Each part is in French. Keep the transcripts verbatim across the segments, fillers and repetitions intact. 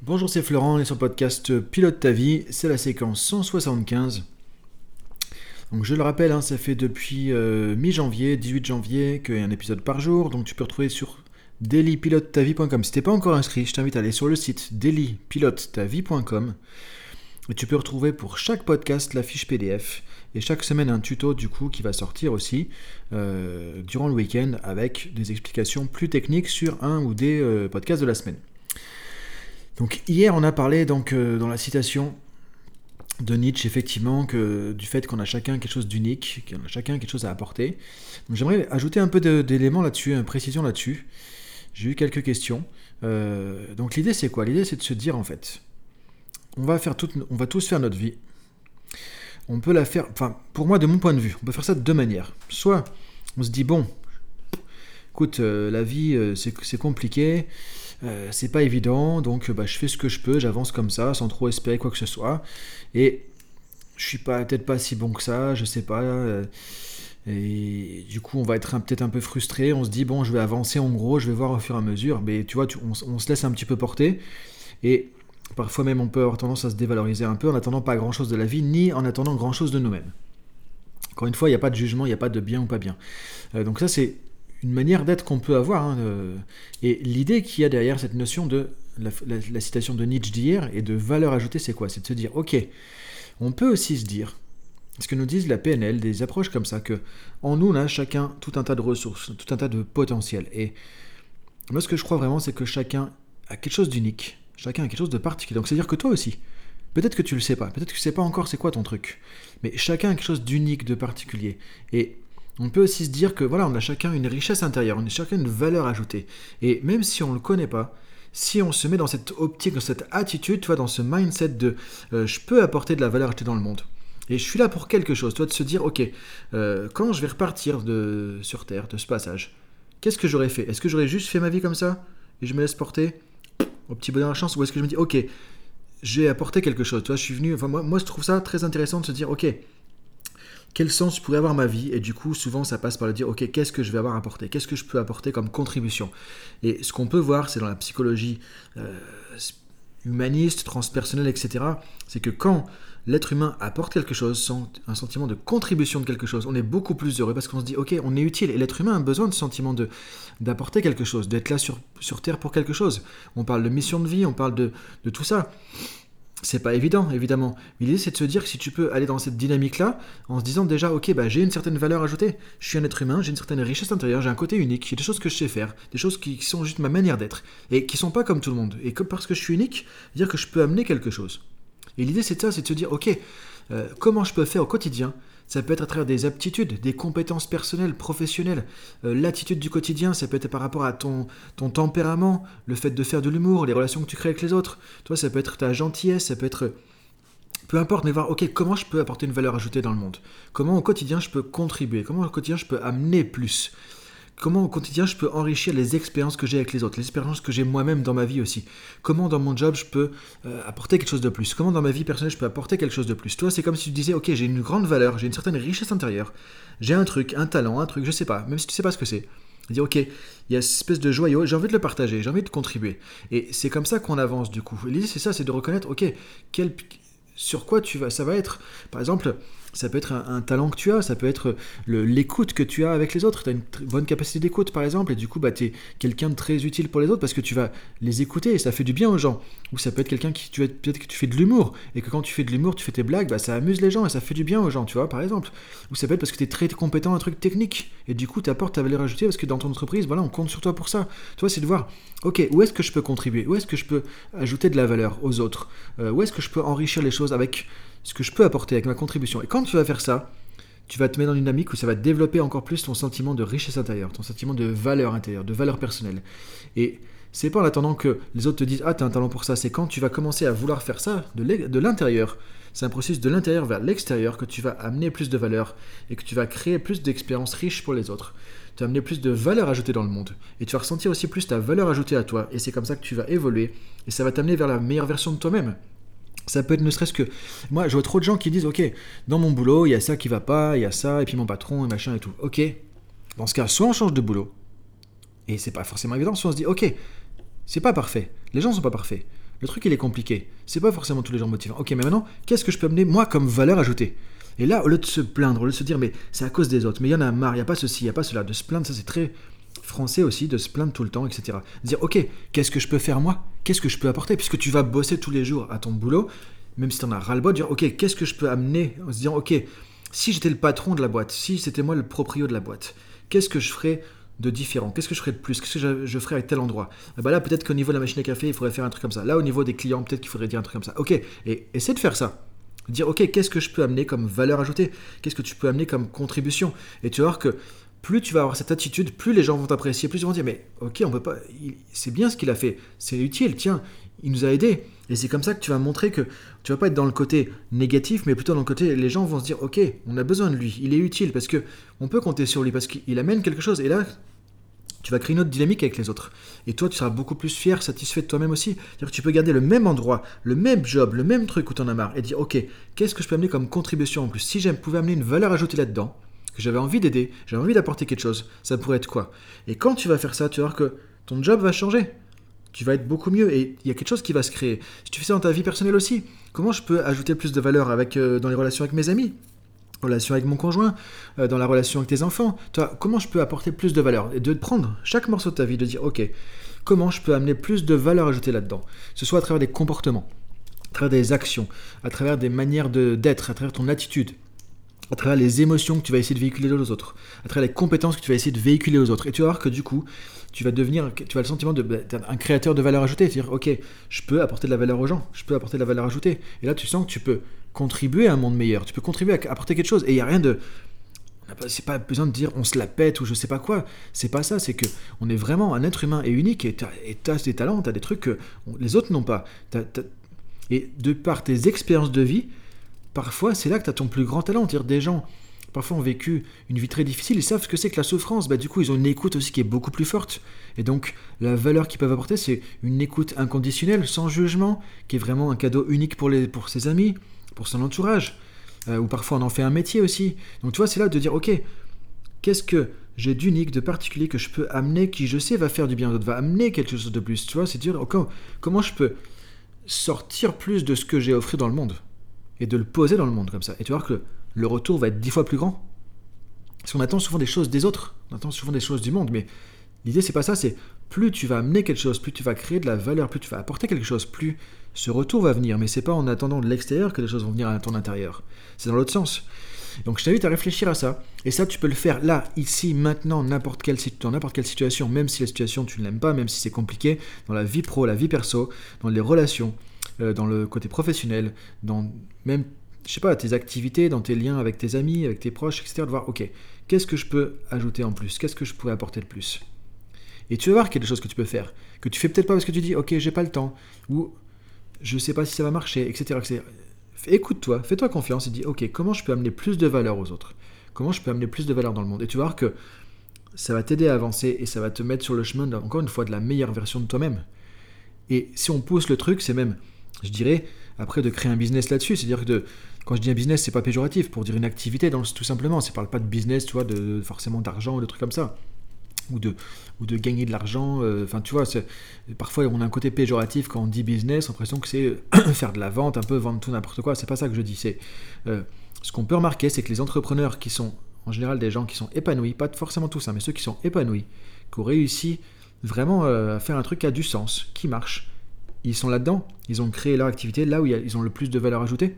Bonjour, c'est Florent et sur le podcast Pilote ta vie, c'est la séquence cent soixante-quinze. Donc je le rappelle, hein, ça fait depuis euh, mi-janvier, dix-huit janvier, qu'il y a un épisode par jour. Donc tu peux retrouver sur daily pilote ta vie point com. Si t'es pas encore inscrit, je t'invite à aller sur le site daily pilote ta vie point com. Et tu peux retrouver pour chaque podcast la fiche P D F. Et chaque semaine un tuto du coup qui va sortir aussi euh, durant le week-end avec des explications plus techniques sur un ou des euh, podcasts de la semaine. Donc hier on a parlé donc, euh, dans la citation de Nietzsche effectivement que, du fait qu'on a chacun quelque chose d'unique, qu'on a chacun quelque chose à apporter. Donc, j'aimerais ajouter un peu de, d'éléments là-dessus, une précision là-dessus. J'ai eu quelques questions. Euh, donc l'idée c'est quoi ? L'idée c'est de se dire en fait, on va, faire toute, on va tous faire notre vie. On peut la faire, enfin pour moi de mon point de vue, on peut faire ça de deux manières. Soit on se dit bon, écoute euh, la vie euh, c'est, c'est compliqué. Euh, c'est pas évident, donc bah, je fais ce que je peux, j'avance comme ça, sans trop espérer quoi que ce soit, et je suis pas, peut-être pas si bon que ça, je sais pas, euh, et du coup on va être un, peut-être un peu frustré, on se dit bon je vais avancer en gros, je vais voir au fur et à mesure, mais tu vois, tu, on, on se laisse un petit peu porter, et parfois même on peut avoir tendance à se dévaloriser un peu en attendant pas grand chose de la vie, ni en attendant grand chose de nous-mêmes. Encore une fois, il n'y a pas de jugement, il n'y a pas de bien ou pas bien. Euh, donc ça c'est une manière d'être qu'on peut avoir, hein, euh, et l'idée qu'il y a derrière cette notion de la, la, la citation de Nietzsche d'hier et de valeur ajoutée, c'est quoi ? C'est de se dire, ok, on peut aussi se dire, ce que nous disent la P N L, des approches comme ça, que en nous on a chacun tout un tas de ressources, tout un tas de potentiel, et moi ce que je crois vraiment c'est que chacun a quelque chose d'unique, chacun a quelque chose de particulier, donc c'est-à-dire que toi aussi, peut-être que tu le sais pas, peut-être que tu sais pas encore c'est quoi ton truc, mais chacun a quelque chose d'unique, de particulier, et on peut aussi se dire que voilà, on a chacun une richesse intérieure, on a chacun une valeur ajoutée. Et même si on ne le connaît pas, si on se met dans cette optique, dans cette attitude, tu vois, dans ce mindset de euh, je peux apporter de la valeur ajoutée dans le monde. Et je suis là pour quelque chose, tu vois, de se dire ok, euh, quand je vais repartir de, sur Terre, de ce passage, qu'est-ce que j'aurais fait ? Est-ce que j'aurais juste fait ma vie comme ça ? Et je me laisse porter au petit bonheur à la chance ? Ou est-ce que je me dis ok, j'ai apporté quelque chose, tu vois, je suis venu. Enfin, moi, moi, je trouve ça très intéressant de se dire ok, quel sens je pourrais avoir ma vie ? Et du coup, souvent, ça passe par le dire, ok, qu'est-ce que je vais avoir apporté ? Qu'est-ce que je peux apporter comme contribution ? Et ce qu'on peut voir, c'est dans la psychologie euh, humaniste, transpersonnelle, et cetera, c'est que quand l'être humain apporte quelque chose, sent un sentiment de contribution de quelque chose, on est beaucoup plus heureux parce qu'on se dit, ok, on est utile. Et l'être humain a besoin de ce sentiment de, d'apporter quelque chose, d'être là sur, sur Terre pour quelque chose. On parle de mission de vie, on parle de, de tout ça. C'est pas évident, évidemment. Mais l'idée, c'est de se dire que si tu peux aller dans cette dynamique-là, en se disant déjà, ok, bah, j'ai une certaine valeur ajoutée, je suis un être humain, j'ai une certaine richesse intérieure, j'ai un côté unique, j'ai des choses que je sais faire, des choses qui, qui sont juste ma manière d'être, et qui sont pas comme tout le monde. Et que, parce que je suis unique, dire que je peux amener quelque chose. Et l'idée, c'est de ça, c'est de se dire, ok, euh, comment je peux faire au quotidien ? Ça peut être à travers des aptitudes, des compétences personnelles, professionnelles, euh, l'attitude du quotidien, ça peut être par rapport à ton, ton tempérament, le fait de faire de l'humour, les relations que tu crées avec les autres. Toi, ça peut être ta gentillesse, ça peut être... Peu importe, mais voir, ok, comment je peux apporter une valeur ajoutée dans le monde ? Comment au quotidien je peux contribuer ? Comment au quotidien je peux amener plus ? Comment au quotidien je peux enrichir les expériences que j'ai avec les autres, les expériences que j'ai moi-même dans ma vie aussi. Comment dans mon job je peux euh, apporter quelque chose de plus. Comment dans ma vie personnelle je peux apporter quelque chose de plus. Toi c'est comme si tu disais ok j'ai une grande valeur, j'ai une certaine richesse intérieure, j'ai un truc, un talent, un truc, je sais pas, même si tu sais pas ce que c'est. Dire ok, il y a cette espèce de joyau, j'ai envie de le partager, j'ai envie de contribuer. Et c'est comme ça qu'on avance du coup. L'idée c'est ça, c'est de reconnaître ok, quel... sur quoi tu vas, ça va être. Par exemple, ça peut être un, un talent que tu as, ça peut être le, l'écoute que tu as avec les autres. Tu as une tr- bonne capacité d'écoute, par exemple, et du coup, bah, tu es quelqu'un de très utile pour les autres parce que tu vas les écouter et ça fait du bien aux gens. Ou ça peut être quelqu'un qui, tu vas, peut-être que tu fais de l'humour et que quand tu fais de l'humour, tu fais tes blagues, bah, ça amuse les gens et ça fait du bien aux gens, tu vois, par exemple. Ou ça peut être parce que tu es très compétent à un truc technique et du coup, tu apportes ta valeur ajoutée parce que dans ton entreprise, voilà, on compte sur toi pour ça. Tu vois, c'est de voir, ok, où est-ce que je peux contribuer ? Où est-ce que je peux ajouter de la valeur aux autres ? euh, Où est-ce que je peux enrichir les choses avec ce que je peux apporter, avec ma contribution. Et quand tu vas faire ça, tu vas te mettre dans une dynamique où ça va développer encore plus ton sentiment de richesse intérieure, ton sentiment de valeur intérieure, de valeur personnelle. Et c'est pas en attendant que les autres te disent « Ah, t'as un talent pour ça », c'est quand tu vas commencer à vouloir faire ça de l'intérieur. C'est un processus de l'intérieur vers l'extérieur que tu vas amener plus de valeur et que tu vas créer plus d'expériences riches pour les autres. Tu vas amener plus de valeur ajoutée dans le monde et tu vas ressentir aussi plus ta valeur ajoutée à toi et c'est comme ça que tu vas évoluer et ça va t'amener vers la meilleure version de toi-même. Ça peut être ne serait-ce que... Moi, je vois trop de gens qui disent, ok, dans mon boulot, il y a ça qui va pas, il y a ça, et puis mon patron, et machin, et tout. Ok, dans ce cas, soit on change de boulot, et c'est pas forcément évident, soit on se dit, ok, c'est pas parfait, les gens sont pas parfaits. Le truc, il est compliqué. C'est pas forcément tous les gens motivants. Ok, mais maintenant, qu'est-ce que je peux amener, moi, comme valeur ajoutée ? Et là, au lieu de se plaindre, au lieu de se dire, mais c'est à cause des autres, mais il y en a marre, il n'y a pas ceci, il n'y a pas cela, de se plaindre, ça c'est très français aussi, de se plaindre tout le temps, et cetera. De dire, ok, qu'est-ce que je peux faire moi ? Qu'est-ce que je peux apporter ? Puisque tu vas bosser tous les jours à ton boulot, même si tu en as ras-le-bol, dire, ok, qu'est-ce que je peux amener ? En se disant, ok, si j'étais le patron de la boîte, si c'était moi le proprio de la boîte, qu'est-ce que je ferais de différent, qu'est-ce que je ferais de plus, qu'est-ce que je, je ferais avec tel endroit, eh ben là peut-être qu'au niveau de la machine à café il faudrait faire un truc comme ça, là au niveau des clients peut-être qu'il faudrait dire un truc comme ça, ok, et essaie de faire ça, dire ok, qu'est-ce que je peux amener comme valeur ajoutée, qu'est-ce que tu peux amener comme contribution, et tu vas voir que plus tu vas avoir cette attitude, plus les gens vont t'apprécier, plus ils vont dire mais ok, on peut pas, il, c'est bien ce qu'il a fait, c'est utile, tiens, il nous a aidés, et c'est comme ça que tu vas montrer que tu vas pas être dans le côté négatif, mais plutôt dans le côté, les gens vont se dire ok, on a besoin de lui, il est utile, parce que on peut compter sur lui, parce qu'il amène quelque chose, et là tu vas créer une autre dynamique avec les autres. Et toi, tu seras beaucoup plus fier, satisfait de toi-même aussi. C'est-à-dire que tu peux garder le même endroit, le même job, le même truc où tu en as marre et dire, ok, qu'est-ce que je peux amener comme contribution en plus ? Si je pouvais amener une valeur ajoutée là-dedans, que j'avais envie d'aider, j'avais envie d'apporter quelque chose, ça pourrait être quoi ? Et quand tu vas faire ça, tu vas voir que ton job va changer. Tu vas être beaucoup mieux et il y a quelque chose qui va se créer. Si tu fais ça dans ta vie personnelle aussi, comment je peux ajouter plus de valeur avec, euh, dans les relations avec mes amis ? Relation avec mon conjoint, euh, dans la relation avec tes enfants, toi, comment je peux apporter plus de valeur et de prendre chaque morceau de ta vie, de dire ok, comment je peux amener plus de valeur ajoutée là-dedans, que ce soit à travers des comportements, à travers des actions, à travers des manières de, d'être, à travers ton attitude, à travers les émotions que tu vas essayer de véhiculer aux autres, à travers les compétences que tu vas essayer de véhiculer aux autres, et tu vas voir que du coup, tu vas devenir, tu vas le sentiment de un créateur de valeur ajoutée, c'est-à-dire ok, je peux apporter de la valeur aux gens, je peux apporter de la valeur ajoutée, et là tu sens que tu peux contribuer à un monde meilleur, tu peux contribuer à apporter quelque chose, et il y a rien de, c'est pas besoin de dire on se la pète ou je sais pas quoi, c'est pas ça, c'est que on est vraiment un être humain et unique, et t'as, et t'as des talents, t'as des trucs que les autres n'ont pas, t'as, t'as... et de par tes expériences de vie, parfois, c'est là que tu as ton plus grand talent. Dire des gens, parfois, ont vécu une vie très difficile, ils savent ce que c'est que la souffrance. Bah, du coup, ils ont une écoute aussi qui est beaucoup plus forte. Et donc, la valeur qu'ils peuvent apporter, c'est une écoute inconditionnelle, sans jugement, qui est vraiment un cadeau unique pour, les, pour ses amis, pour son entourage. Euh, ou parfois, on en fait un métier aussi. Donc, tu vois, c'est là de dire, ok, qu'est-ce que j'ai d'unique, de particulier, que je peux amener, qui, je sais, va faire du bien aux autres, va amener quelque chose de plus. Tu vois, c'est dire, okay, comment je peux sortir plus de ce que j'ai offert dans le monde ? Et de le poser dans le monde comme ça. Et tu vas voir que le retour va être dix fois plus grand. Parce qu'on attend souvent des choses des autres, on attend souvent des choses du monde, mais l'idée c'est pas ça, c'est plus tu vas amener quelque chose, plus tu vas créer de la valeur, plus tu vas apporter quelque chose, plus ce retour va venir, mais c'est pas en attendant de l'extérieur que les choses vont venir à ton intérieur. C'est dans l'autre sens. Donc je t'invite à réfléchir à ça, et ça tu peux le faire là, ici, maintenant, n'importe quelle, dans n'importe quelle situation, même si la situation tu ne l'aimes pas, même si c'est compliqué, dans la vie pro, la vie perso, dans les relations, dans le côté professionnel, dans même, je sais pas, tes activités, dans tes liens avec tes amis, avec tes proches, et cetera, de voir, ok, qu'est-ce que je peux ajouter en plus ? Qu'est-ce que je pourrais apporter de plus ? Et tu vas voir qu'il y a des choses que tu peux faire, que tu fais peut-être pas parce que tu dis, ok, j'ai pas le temps, ou je sais pas si ça va marcher, et cetera, et cetera. Écoute-toi, fais-toi confiance et dis, ok, comment je peux amener plus de valeur aux autres ? Comment je peux amener plus de valeur dans le monde ? Et tu vas voir que ça va t'aider à avancer et ça va te mettre sur le chemin, encore une fois, de la meilleure version de toi-même. Et si on pousse le truc, c'est même... Je dirais, après, de créer un business là-dessus. C'est-à-dire que de, quand je dis un business, c'est pas péjoratif, pour dire une activité, dans le, tout simplement. Ça ne parle pas de business, tu vois, de, de, forcément d'argent ou de trucs comme ça. Ou de, ou de gagner de l'argent. Enfin, euh, tu vois, c'est, parfois, on a un côté péjoratif quand on dit business, on a l'impression que c'est faire de la vente, un peu vendre tout n'importe quoi. C'est pas ça que je dis. C'est, euh, ce qu'on peut remarquer, c'est que les entrepreneurs qui sont, en général, des gens qui sont épanouis, pas forcément tous, hein, mais ceux qui sont épanouis, qui ont réussi vraiment euh, à faire un truc qui a du sens, qui marche, ils sont là-dedans, ils ont créé leur activité là où ils ont le plus de valeur ajoutée.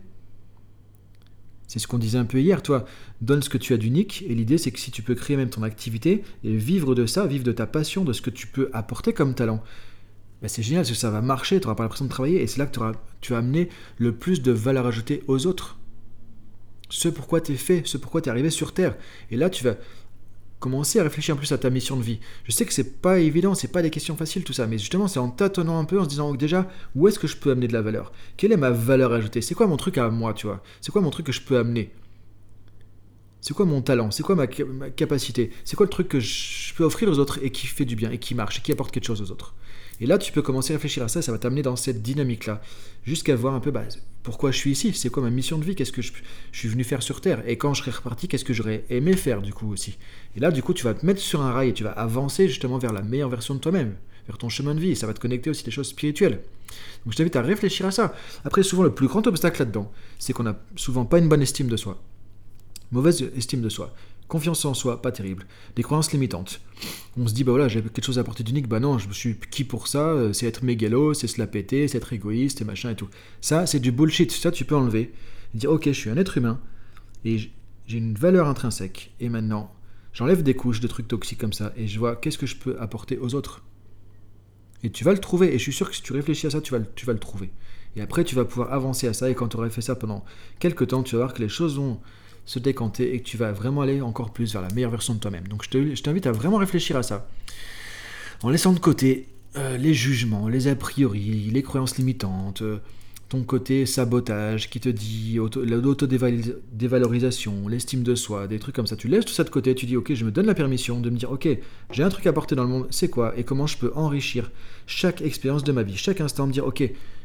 C'est ce qu'on disait un peu hier, toi, donne ce que tu as d'unique, et l'idée c'est que si tu peux créer même ton activité et vivre de ça, vivre de ta passion, de ce que tu peux apporter comme talent, ben c'est génial parce que ça va marcher, tu n'auras pas l'impression de travailler, et c'est là que tu vas amener le plus de valeur ajoutée aux autres. Ce pourquoi tu es fait, ce pourquoi tu es arrivé sur Terre. Et là tu vas commencer à réfléchir plus à ta mission de vie. Je sais que c'est pas évident, c'est pas des questions faciles tout ça, mais justement c'est en tâtonnant un peu, en se disant déjà où est-ce que je peux amener de la valeur ? Quelle est ma valeur ajoutée ? C'est quoi mon truc à moi, tu vois ? C'est quoi mon truc que je peux amener ? C'est quoi mon talent ? C'est quoi ma, ma capacité ? C'est quoi le truc que je peux offrir aux autres et qui fait du bien et qui marche et qui apporte quelque chose aux autres ? Et là tu peux commencer à réfléchir à ça, ça va t'amener dans cette dynamique-là, jusqu'à voir un peu bah, pourquoi je suis ici, c'est quoi ma mission de vie, qu'est-ce que je, je suis venu faire sur Terre, et quand je serai reparti, qu'est-ce que j'aurais aimé faire du coup aussi. Et là du coup tu vas te mettre sur un rail et tu vas avancer justement vers la meilleure version de toi-même. vers ton chemin de vie. Et ça va te connecter aussi à des choses spirituelles. Donc je t'invite à réfléchir à ça. Après, souvent, le plus grand obstacle là-dedans, c'est qu'on n'a souvent pas une bonne estime de soi. Mauvaise estime de soi. Confiance en soi, pas terrible. Des croyances limitantes. On se dit, bah voilà, j'ai quelque chose à apporter d'unique, bah non, je me suis qui pour ça, c'est être mégalo, c'est se la péter, c'est être égoïste et machin et tout. Ça, c'est du bullshit, ça tu peux enlever. Dire, ok, je suis un être humain, et j'ai une valeur intrinsèque, et maintenant, j'enlève des couches de trucs toxiques comme ça, et je vois qu'est-ce que je peux apporter aux autres. Et tu vas le trouver, et je suis sûr que si tu réfléchis à ça, tu vas le, tu vas le trouver. Et après, tu vas pouvoir avancer à ça, et quand tu auras fait ça pendant quelques temps, tu vas voir que les choses vont se décanter et que tu vas vraiment aller encore plus vers la meilleure version de toi-même. Donc je, te, je t'invite à vraiment réfléchir à ça, en laissant de côté euh, les jugements, les a priori, les croyances limitantes, euh, ton côté sabotage qui te dit auto, l'auto-dévalorisation, l'estime de soi, des trucs comme ça. Tu laisses tout ça de côté, tu dis ok, je me donne la permission de me dire ok, j'ai un truc à apporter dans le monde, c'est quoi et comment je peux enrichir chaque expérience de ma vie, chaque instant, me dire ok,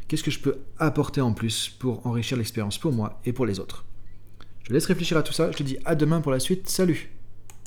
qu'est-ce que je peux apporter en plus pour enrichir l'expérience pour moi et pour les autres. Je te laisse réfléchir à tout ça, je te dis à demain pour la suite, salut!